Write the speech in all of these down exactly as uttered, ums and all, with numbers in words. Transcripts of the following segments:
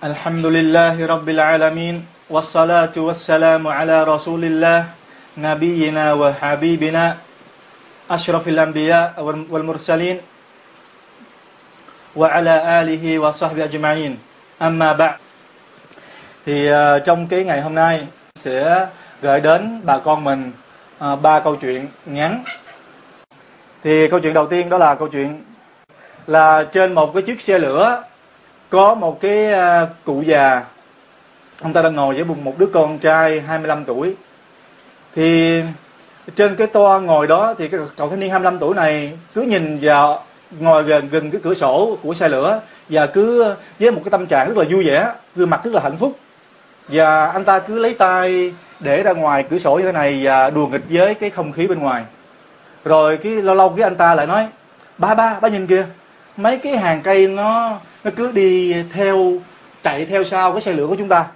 Alhamdulillahi Rabbil Alamin. Wassalatu wassalamu ala Rasulillah Nabiyina wa Habibina Ashrafil Anbiya wal Mursalin wa ala alihi wa sahbihi ajma'in. Amma ba'd. Thì uh, trong cái ngày hôm nay sẽ gửi đến bà con mình uh, ba câu chuyện ngắn. Thì câu chuyện đầu tiên đó là câu chuyện là trên một cái chiếc xe lửa có một cái cụ già, ông ta đang ngồi với một đứa con trai hai mươi lăm tuổi. Thì trên cái toa ngồi đó thì cái cậu thanh niên hai mươi lăm tuổi này cứ nhìn vào, ngồi gần, gần cái cửa sổ của xe lửa, và cứ với một cái tâm trạng rất là vui vẻ, gương mặt rất là hạnh phúc. Và anh ta cứ lấy tay để ra ngoài cửa sổ như thế này và đùa nghịch với cái không khí bên ngoài. Rồi cái lâu lâu cái anh ta lại nói: ba ba ba nhìn kìa, mấy cái hàng cây nó nó cứ đi theo, chạy theo sau cái xe lửa của chúng ta.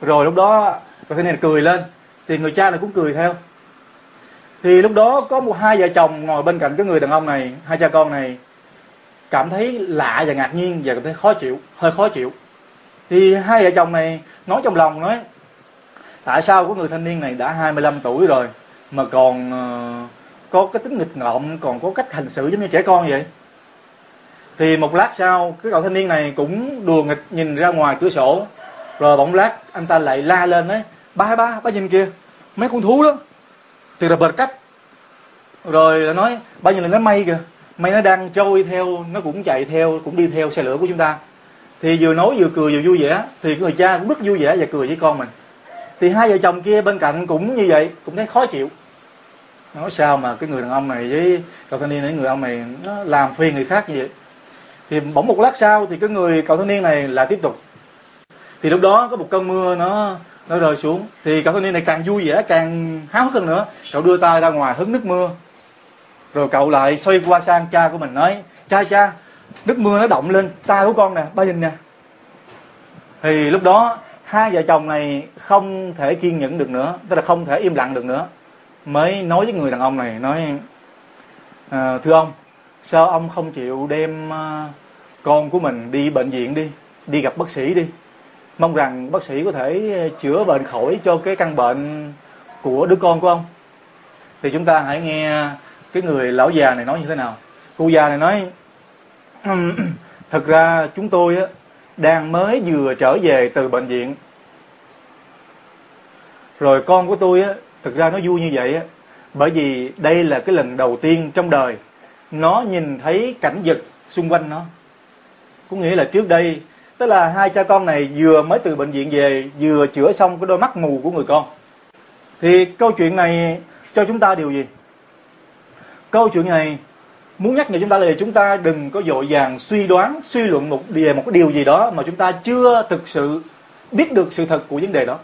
Rồi lúc đó cậu thanh niên cười lên, thì người cha này cũng cười theo. Thì lúc đó có một hai vợ chồng ngồi bên cạnh cái người đàn ông này, hai cha con này cảm thấy lạ và ngạc nhiên và cảm thấy khó chịu, hơi khó chịu. Thì hai vợ chồng này nói trong lòng, nói tại sao cái người thanh niên này đã hai mươi lăm tuổi rồi mà còn có cái tính nghịch ngợm, còn có cách hành xử giống như trẻ con vậy. Thì một lát sau cái cậu thanh niên này cũng đùa nghịch nhìn ra ngoài cửa sổ. Rồi bỗng lát anh ta lại la lên đấy: ba ba ba nhìn kìa, mấy con thú đó, từ là bật cách. Rồi nói: ba nhìn là nó mây kìa, mây nó đang trôi theo, nó cũng chạy theo, cũng đi theo xe lửa của chúng ta. Thì vừa nói vừa cười vừa vui vẻ. Thì người cha cũng rất vui vẻ và cười với con mình. Thì hai vợ chồng kia bên cạnh cũng như vậy, cũng thấy khó chịu. Nói sao mà cái người đàn ông này với cậu thanh niên này, người ông này nó làm phiền người khác như vậy. Thì bỗng một lát sau thì cái người cậu thanh niên này là tiếp tục. Thì lúc đó có một cơn mưa nó nó rơi xuống. Thì cậu thanh niên này càng vui vẻ, càng háo hức hơn nữa. Cậu đưa tay ra ngoài hứng nước mưa. Rồi cậu lại xoay qua sang cha của mình nói: cha cha, nước mưa nó động lên tay của con nè, ba nhìn nè. Thì lúc đó hai vợ chồng này không thể kiên nhẫn được nữa, tức là không thể im lặng được nữa, mới nói với người đàn ông này, nói: à, thưa ông, sao ông không chịu đem con của mình đi bệnh viện đi, đi gặp bác sĩ đi, mong rằng bác sĩ có thể chữa bệnh khỏi cho cái căn bệnh của đứa con của ông. Thì chúng ta hãy nghe cái người lão già này nói như thế nào. Cụ già này nói: thật ra chúng tôi đang mới vừa trở về từ bệnh viện. Rồi con của tôi thực ra nó vui như vậy bởi vì đây là cái lần đầu tiên trong đời nó nhìn thấy cảnh vật xung quanh nó. Có nghĩa là trước đây, tức là hai cha con này vừa mới từ bệnh viện về, vừa chữa xong cái đôi mắt mù của người con. Thì câu chuyện này cho chúng ta điều gì? Câu chuyện này muốn nhắc nhở chúng ta là chúng ta đừng có vội vàng suy đoán, suy luận một về một cái điều gì đó mà chúng ta chưa thực sự biết được sự thật của vấn đề đó.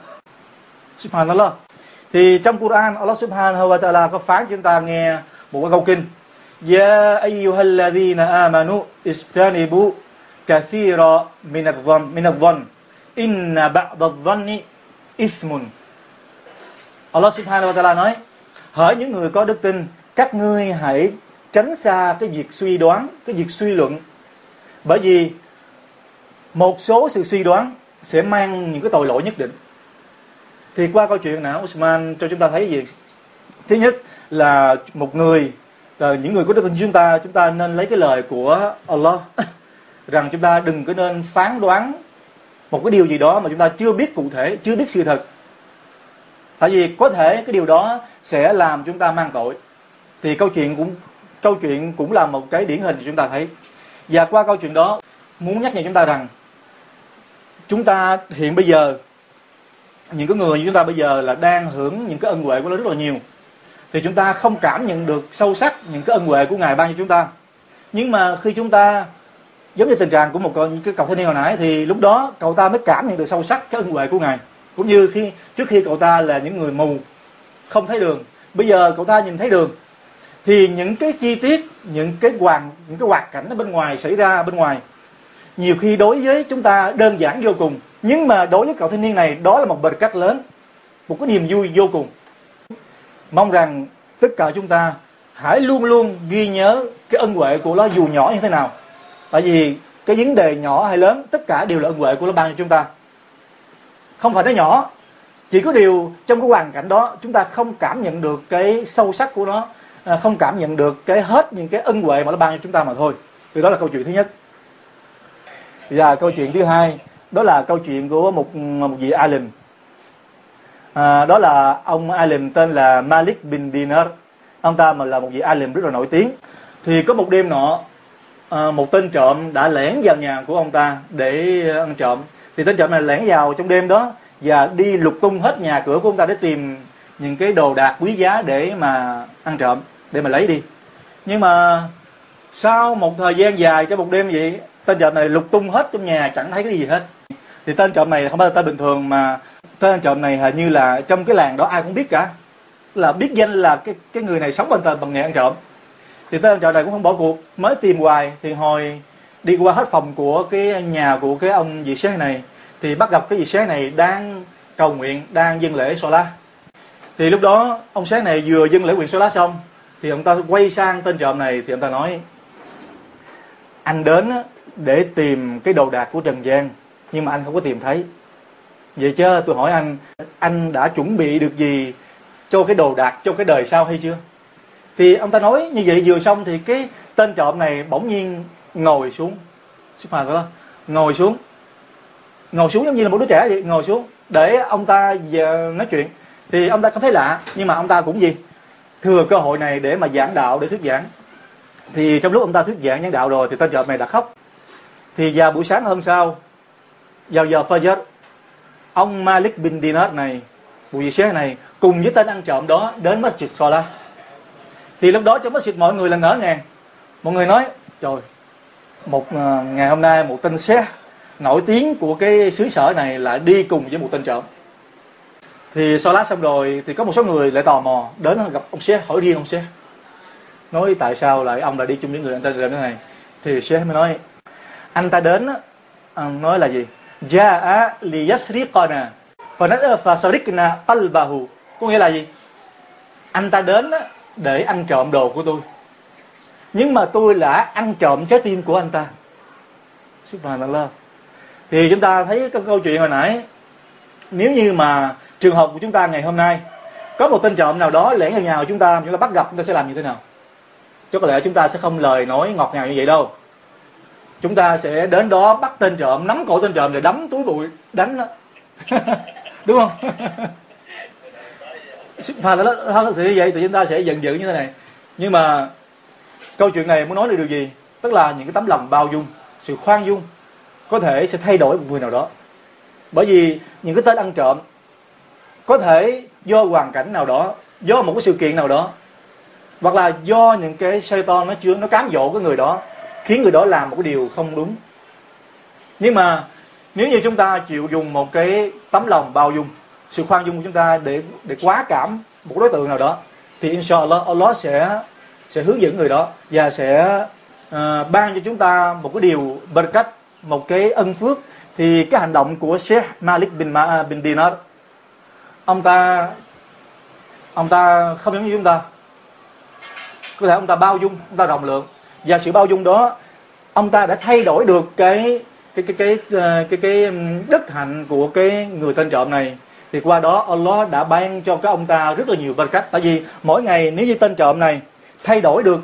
Subhanallah. Thì trong Quran, Allah Subhanahu wa Ta'ala có phán chúng ta nghe một câu kinh: Ya ayyuhalladhina amanu istanibu kathira minadh-dhann inna ba'dadh-dhanni ithmun. Allah Subhanahu wa Ta'ala nói: hỡi những người có đức tin, các ngươi hãy tránh xa cái việc suy đoán, cái việc suy luận, bởi vì một số sự suy đoán sẽ mang những cái tội lỗi nhất định. Thì qua câu chuyện nào Usman cho chúng ta thấy gì? Thứ nhất là một người, là những người có đức tin chúng ta, chúng ta nên lấy cái lời của Allah rằng chúng ta đừng có nên phán đoán một cái điều gì đó mà chúng ta chưa biết cụ thể, chưa biết sự thật. Tại vì có thể cái điều đó sẽ làm chúng ta mang tội. Thì câu chuyện cũng câu chuyện cũng là một cái điển hình chúng ta thấy. Và qua câu chuyện đó muốn nhắc nhở chúng ta rằng chúng ta hiện bây giờ, những cái người như chúng ta bây giờ là đang hưởng những cái ân huệ của nó rất là nhiều. Thì chúng ta không cảm nhận được sâu sắc những cái ân huệ của Ngài ban cho chúng ta. Nhưng mà khi chúng ta giống như tình trạng của một cái cậu thanh niên hồi nãy, thì lúc đó cậu ta mới cảm nhận được sâu sắc cái ân huệ của Ngài. Cũng như khi trước khi cậu ta là những người mù, không thấy đường, bây giờ cậu ta nhìn thấy đường. Thì những cái chi tiết, những cái hoàn, những cái hoạt cảnh ở bên ngoài xảy ra bên ngoài, nhiều khi đối với chúng ta đơn giản vô cùng, nhưng mà đối với cậu thanh niên này đó là một bật cách lớn, một cái niềm vui vô cùng. Mong rằng tất cả chúng ta hãy luôn luôn ghi nhớ cái ân huệ của nó dù nhỏ như thế nào. Tại vì cái vấn đề nhỏ hay lớn, tất cả đều là ân huệ của Allah ban cho chúng ta. Không phải nó nhỏ, chỉ có điều trong cái hoàn cảnh đó chúng ta không cảm nhận được cái sâu sắc của nó, không cảm nhận được cái hết những cái ân huệ mà Allah ban cho chúng ta mà thôi. Thì đó là câu chuyện thứ nhất. Và câu chuyện thứ hai, đó là câu chuyện của một một vị alim. À, đó là ông alim tên là Malik bin Dinar. Ông ta mà là một vị alim rất là nổi tiếng. Thì có một đêm nọ, à, một tên trộm đã lẻn vào nhà của ông ta để ăn trộm. Thì tên trộm này lẻn vào trong đêm đó và đi lục tung hết nhà cửa của ông ta để tìm những cái đồ đạc quý giá để mà ăn trộm, để mà lấy đi. Nhưng mà sau một thời gian dài, trong một đêm vậy, tên trộm này lục tung hết trong nhà chẳng thấy cái gì hết. Thì tên trộm này không phải là tên bình thường, mà tên trộm này hình như là trong cái làng đó ai cũng biết cả, là biết danh là cái cái người này sống bằng tên bằng nghề ăn trộm. Thì tên trộm này cũng không bỏ cuộc, mới tìm hoài. Thì hồi đi qua hết phòng của cái nhà của cái ông vị sếp này thì bắt gặp cái vị sếp này đang cầu nguyện, đang dâng lễ Sohla. Thì lúc đó ông sếp này vừa dâng lễ nguyện Sohla xong thì ông ta quay sang tên trộm này, thì ông ta nói: anh đến để tìm cái đồ đạc của trần gian, nhưng mà anh không có tìm thấy. Vậy chứ tôi hỏi anh, anh đã chuẩn bị được gì cho cái đồ đạc, cho cái đời sau hay chưa? Thì ông ta nói như vậy vừa xong thì cái tên trộm này bỗng nhiên ngồi xuống. Subhanallah, ngồi xuống. Ngồi xuống giống như là một đứa trẻ vậy, ngồi xuống để ông ta nói chuyện. Thì ông ta cảm thấy lạ, nhưng mà ông ta cũng gì? Thừa cơ hội này để mà giảng đạo, để thuyết giảng. Thì trong lúc ông ta thuyết giảng giảng đạo rồi thì tên trộm này đã khóc. Thì vào buổi sáng hôm sau, vào giờ Fajr, ông Malik bin Dinar này, một vị sếp này, cùng với tên ăn trộm đó đến Masjid Sohla. Thì lúc đó trong Masjid mọi người là ngỡ ngàng. Mọi người nói: trời, một ngày hôm nay một tên sếp nổi tiếng của cái xứ sở này lại đi cùng với một tên trộm. Thì Sohla xong rồi thì có một số người lại tò mò đến gặp ông sếp, hỏi riêng ông sếp, nói tại sao lại ông lại đi chung với người anh tên trộm này. Thì sếp mới nói: anh ta đến, ông nói là gì? Ja'a li yasriqana fa sarikna qalbahu. Có nghĩa là gì? Anh ta đến để ăn trộm đồ của tôi, nhưng mà tôi đã ăn trộm trái tim của anh ta. Subhanallah. Thì chúng ta thấy cái câu chuyện hồi nãy, nếu như mà trường hợp của chúng ta ngày hôm nay có một tên trộm nào đó lẻn vào nhà của chúng ta, chúng ta bắt gặp, chúng ta sẽ làm như thế nào? Chắc có lẽ chúng ta sẽ không lời nói ngọt ngào như vậy đâu. Chúng ta sẽ đến đó bắt tên trộm, nắm cổ tên trộm để đấm túi bụi, đánh nó. Đúng không? Phải là sự như vậy thì chúng ta sẽ giận dữ như thế này. Nhưng mà câu chuyện này muốn nói được điều gì? Tức là những cái tấm lòng bao dung, sự khoan dung có thể sẽ thay đổi một người nào đó. Bởi vì những cái tên ăn trộm có thể do hoàn cảnh nào đó, do một cái sự kiện nào đó, hoặc là do những cái Satan nó chướng, nó cám dỗ cái người đó, khiến người đó làm một cái điều không đúng. Nhưng mà nếu như chúng ta chịu dùng một cái tấm lòng bao dung, sự khoan dung của chúng ta để để quá cảm một đối tượng nào đó, thì inshallah Allah sẽ sẽ hướng dẫn người đó và sẽ uh, ban cho chúng ta một cái điều barakat, một cái ân phước. Thì cái hành động của Sheikh Malik bin Ma bin Dinar, ông ta ông ta không giống như chúng ta. Có thể ông ta bao dung, ông ta rộng lượng, và sự bao dung đó ông ta đã thay đổi được cái cái cái cái cái, cái, cái đức hạnh của cái người tên trộm này. Thì qua đó Allah đã ban cho các ông ta rất là nhiều barakat. Tại vì mỗi ngày nếu như tên trộm này thay đổi được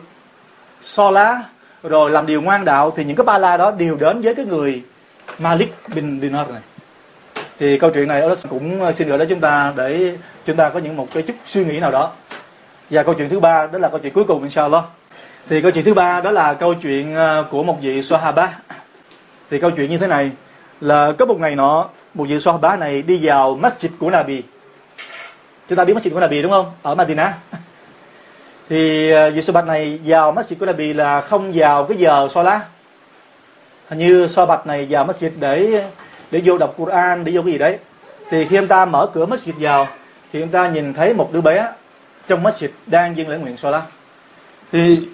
Sohla rồi làm điều ngoan đạo thì những cái ba la đó đều đến với cái người Malik bin Dinar này. Thì câu chuyện này Allah cũng xin gửi đến chúng ta để chúng ta có những một cái chút suy nghĩ nào đó. Và câu chuyện thứ ba, đó là câu chuyện cuối cùng inshallah. Thì câu chuyện thứ ba đó là câu chuyện của một vị Sohaba. Thì câu chuyện như thế này là có một ngày nọ, một vị Sohaba này đi vào Masjid của Nabi. Chúng ta biết Masjid của Nabi đúng không? Ở Madina. Thì vị Sohaba này vào Masjid của Nabi là không vào cái giờ Sohla. Hình như Sohaba này vào Masjid để để vô đọc Quran, để vô cái gì đấy. Thì khi ông ta mở cửa Masjid vào thì ông ta nhìn thấy một đứa bé trong Masjid đang dâng lễ nguyện Sohla. Thì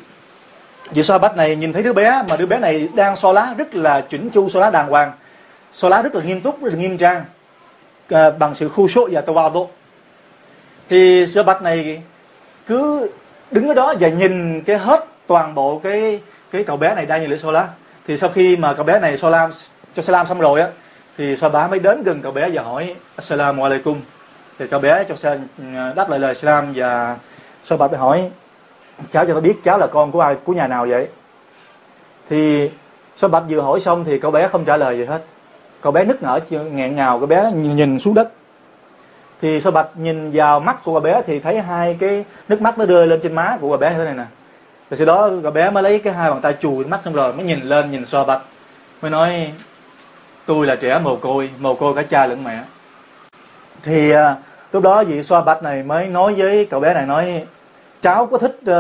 vị Sohaba này nhìn thấy đứa bé, mà đứa bé này đang Sohla rất là chỉnh chu, Sohla đàng hoàng, Sohla rất là nghiêm túc, rất là nghiêm trang, à, bằng sự khushu' và tawadhu'. Thì Sohaba này cứ đứng ở đó và nhìn cái hết toàn bộ cái cái cậu bé này đang như lễ Sohla. Thì sau khi mà cậu bé này Sohla cho salam xong rồi á, thì Sohaba mới đến gần cậu bé và hỏi Assalamu alaikum. Thì cậu bé cho salam, đáp lại lời salam, và Sohaba mới hỏi cháu cho nó biết cháu là con của ai, của nhà nào vậy. Thì Sohaba vừa hỏi xong thì cậu bé không trả lời gì hết. Cậu bé nức nở nghẹn ngào, cậu bé nhìn xuống đất. Thì Sohaba nhìn vào mắt của cậu bé thì thấy hai cái nước mắt nó rơi lên trên má của cậu bé như thế này nè. Rồi sau đó cậu bé mới lấy cái hai bàn tay chùi mắt xong rồi mới nhìn lên nhìn Sohaba, mới nói tôi là trẻ mồ côi, mồ côi cả cha lẫn mẹ. Thì à, lúc đó vị Sohaba này mới nói với cậu bé này, nói cháu có thích uh,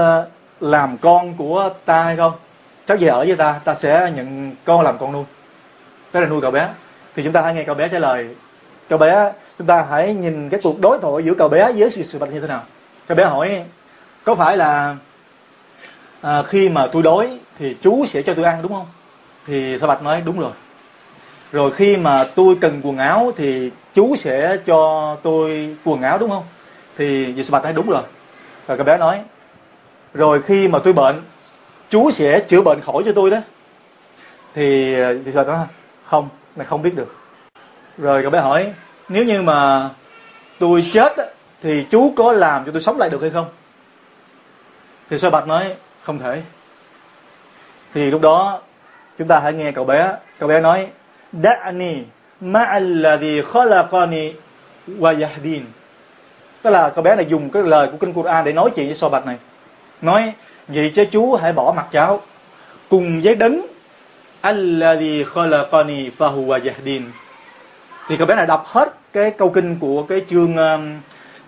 làm con của ta hay không? Cháu về ở với ta, ta sẽ nhận con làm con nuôi. Đó là nuôi cậu bé. Thì chúng ta hãy nghe cậu bé trả lời. Cậu bé, chúng ta hãy nhìn cái cuộc đối thoại giữa cậu bé với Sohaba như thế nào. Cậu bé hỏi, có phải là à, khi mà tôi đói thì chú sẽ cho tôi ăn đúng không? Thì Sohaba nói, đúng rồi. Rồi khi mà tôi cần quần áo thì chú sẽ cho tôi quần áo đúng không? Thì vị Sohaba nói, đúng rồi. Rồi cậu bé nói, rồi khi mà tôi bệnh, chú sẽ chữa bệnh khỏi cho tôi đó. Thì vị Sohaba nói, không, này không biết được. Rồi cậu bé hỏi, nếu như mà tôi chết thì chú có làm cho tôi sống lại được hay không? Thì Sohaba nói, không thể. Thì lúc đó chúng ta hãy nghe cậu bé. Cậu bé nói, da'ni ma'alladhi khalaqani wa yahdin. Tức là cậu bé này dùng cái lời của kinh Quran để nói chuyện với Sohaba này. Nói, vậy chứ chú hãy bỏ mặt cháu cùng với đấng alladhi khalaqani fa huwa yahdin. Thì cậu bé này đọc hết cái câu kinh của cái chương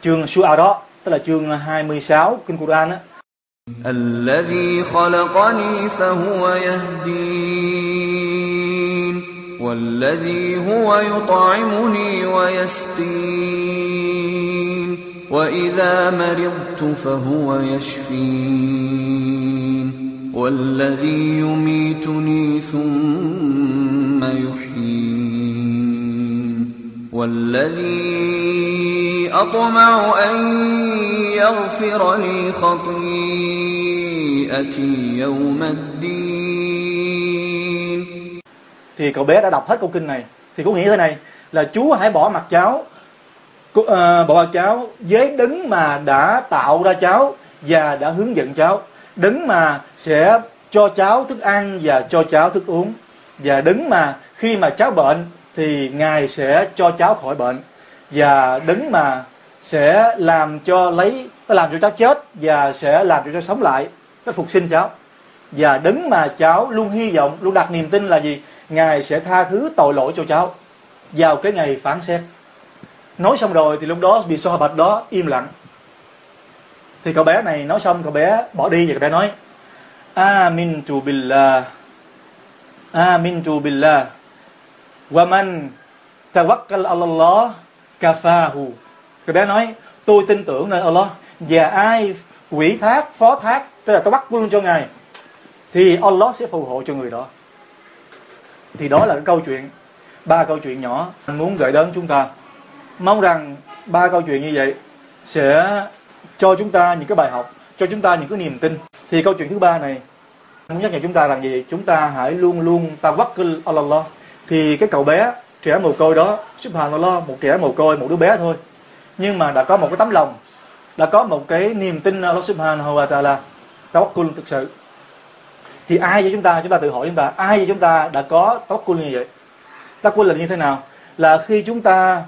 chương Sura đó, tức là chương hai mươi sáu kinh Quran á. Alladhi khalaqani fa huwa yahdin walladhi huwa yut'imuni wa yasqin wa idha maridtu fa huwa yashfin walladhi yumituni thumma yuhyin walladhi أطمع أن يغفر لي خطيئتي يوم الدين. Thì cậu bé đã đọc hết câu kinh này, thì cũng nghĩ thế này là chú hãy bỏ mặt cháu, uh, bỏ mặt cháu với đấng mà đã tạo ra cháu và đã hướng dẫn cháu, đấng mà sẽ cho cháu thức ăn và cho cháu thức uống, và đấng mà khi mà cháu bệnh thì ngài sẽ cho cháu khỏi bệnh, và đấng mà sẽ làm cho lấy làm cho cháu chết và sẽ làm cho cháu sống lại, nó phục sinh cháu, và đấng mà cháu luôn hy vọng, luôn đặt niềm tin là gì, ngài sẽ tha thứ tội lỗi cho cháu vào cái ngày phán xét. Nói xong rồi thì lúc đó bị Sohaba đó im lặng. Thì cậu bé này nói xong, cậu bé bỏ đi và cậu bé nói Amin tu billah, Amin tu billah wa man tawakkal ala Allah kafahu. Cậu bé nói, tôi tin tưởng nơi Allah, và ai quỷ thác, phó thác, tức là tôi bắt quân cho ngài, thì Allah sẽ phù hộ cho người đó. Thì đó là cái câu chuyện, ba câu chuyện nhỏ anh muốn gửi đến chúng ta. Mong rằng ba câu chuyện như vậy sẽ cho chúng ta những cái bài học, cho chúng ta những cái niềm tin. Thì câu chuyện thứ ba này anh muốn nhắc nhở chúng ta làm gì? Chúng ta hãy luôn luôn tawakkul ala Allah. Thì cái cậu bé trẻ mồ côi đó, Subhanallah, một trẻ mồ côi, một đứa bé thôi, nhưng mà đã có một cái tấm lòng, đã có một cái niềm tin Allah Subhanahu wa Ta'ala, tawakkul thực sự. Thì ai với chúng ta, chúng ta tự hỏi chúng ta, ai với chúng ta đã có tawakkul như vậy? Tawakkul là như thế nào? Là khi chúng ta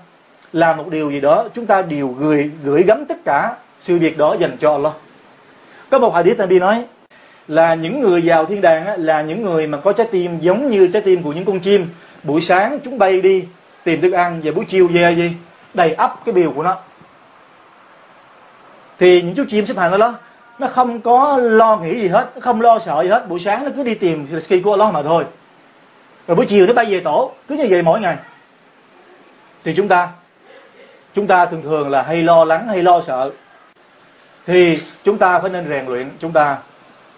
làm một điều gì đó, chúng ta đều gửi gửi gắm tất cả sự việc đó dành cho Allah. Có một hadith Nabi nói là những người vào thiên đàng là những người mà có trái tim giống như trái tim của những con chim. Buổi sáng chúng bay đi tìm thức ăn, và buổi chiều về gì? Đầy ắp cái biều của nó. Thì những chú chim xếp hàng đó, nó không có lo nghĩ gì hết, nó không lo sợ gì hết. Buổi sáng nó cứ đi tìm ski của Allah mà thôi, rồi buổi chiều nó bay về tổ, cứ như vậy mỗi ngày. Thì chúng ta Chúng ta thường thường là hay lo lắng, hay lo sợ. Thì chúng ta phải nên rèn luyện, chúng ta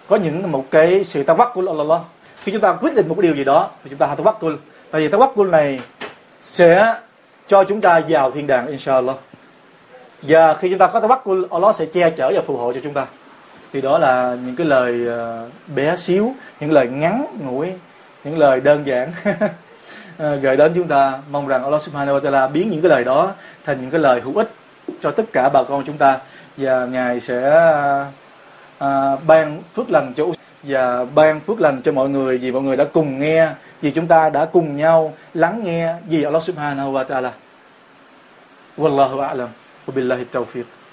có những một cái sự tawakkul của Allah. Khi chúng ta quyết định một cái điều gì đó thì chúng ta hãy tawakkul. Tại vì tawakkul này sẽ cho chúng ta vào thiên đàng inshallah. Và khi chúng ta có tawakkul, Allah sẽ che chở và phù hộ cho chúng ta. Thì đó là những cái lời bé xíu, những lời ngắn ngủi những lời đơn giản gửi đến chúng ta. Mong rằng Allah Subhanahu wa Ta'ala biến những cái lời đó thành những cái lời hữu ích cho tất cả bà con chúng ta, và Ngài sẽ à, ban phước lành cho và ban phước lành cho mọi người, vì mọi người đã cùng nghe, vì chúng ta đã cùng nhau lắng nghe vì Allah Subhanahu wa Ta'ala. Wallahu A'lam, Billahi Tawfiq.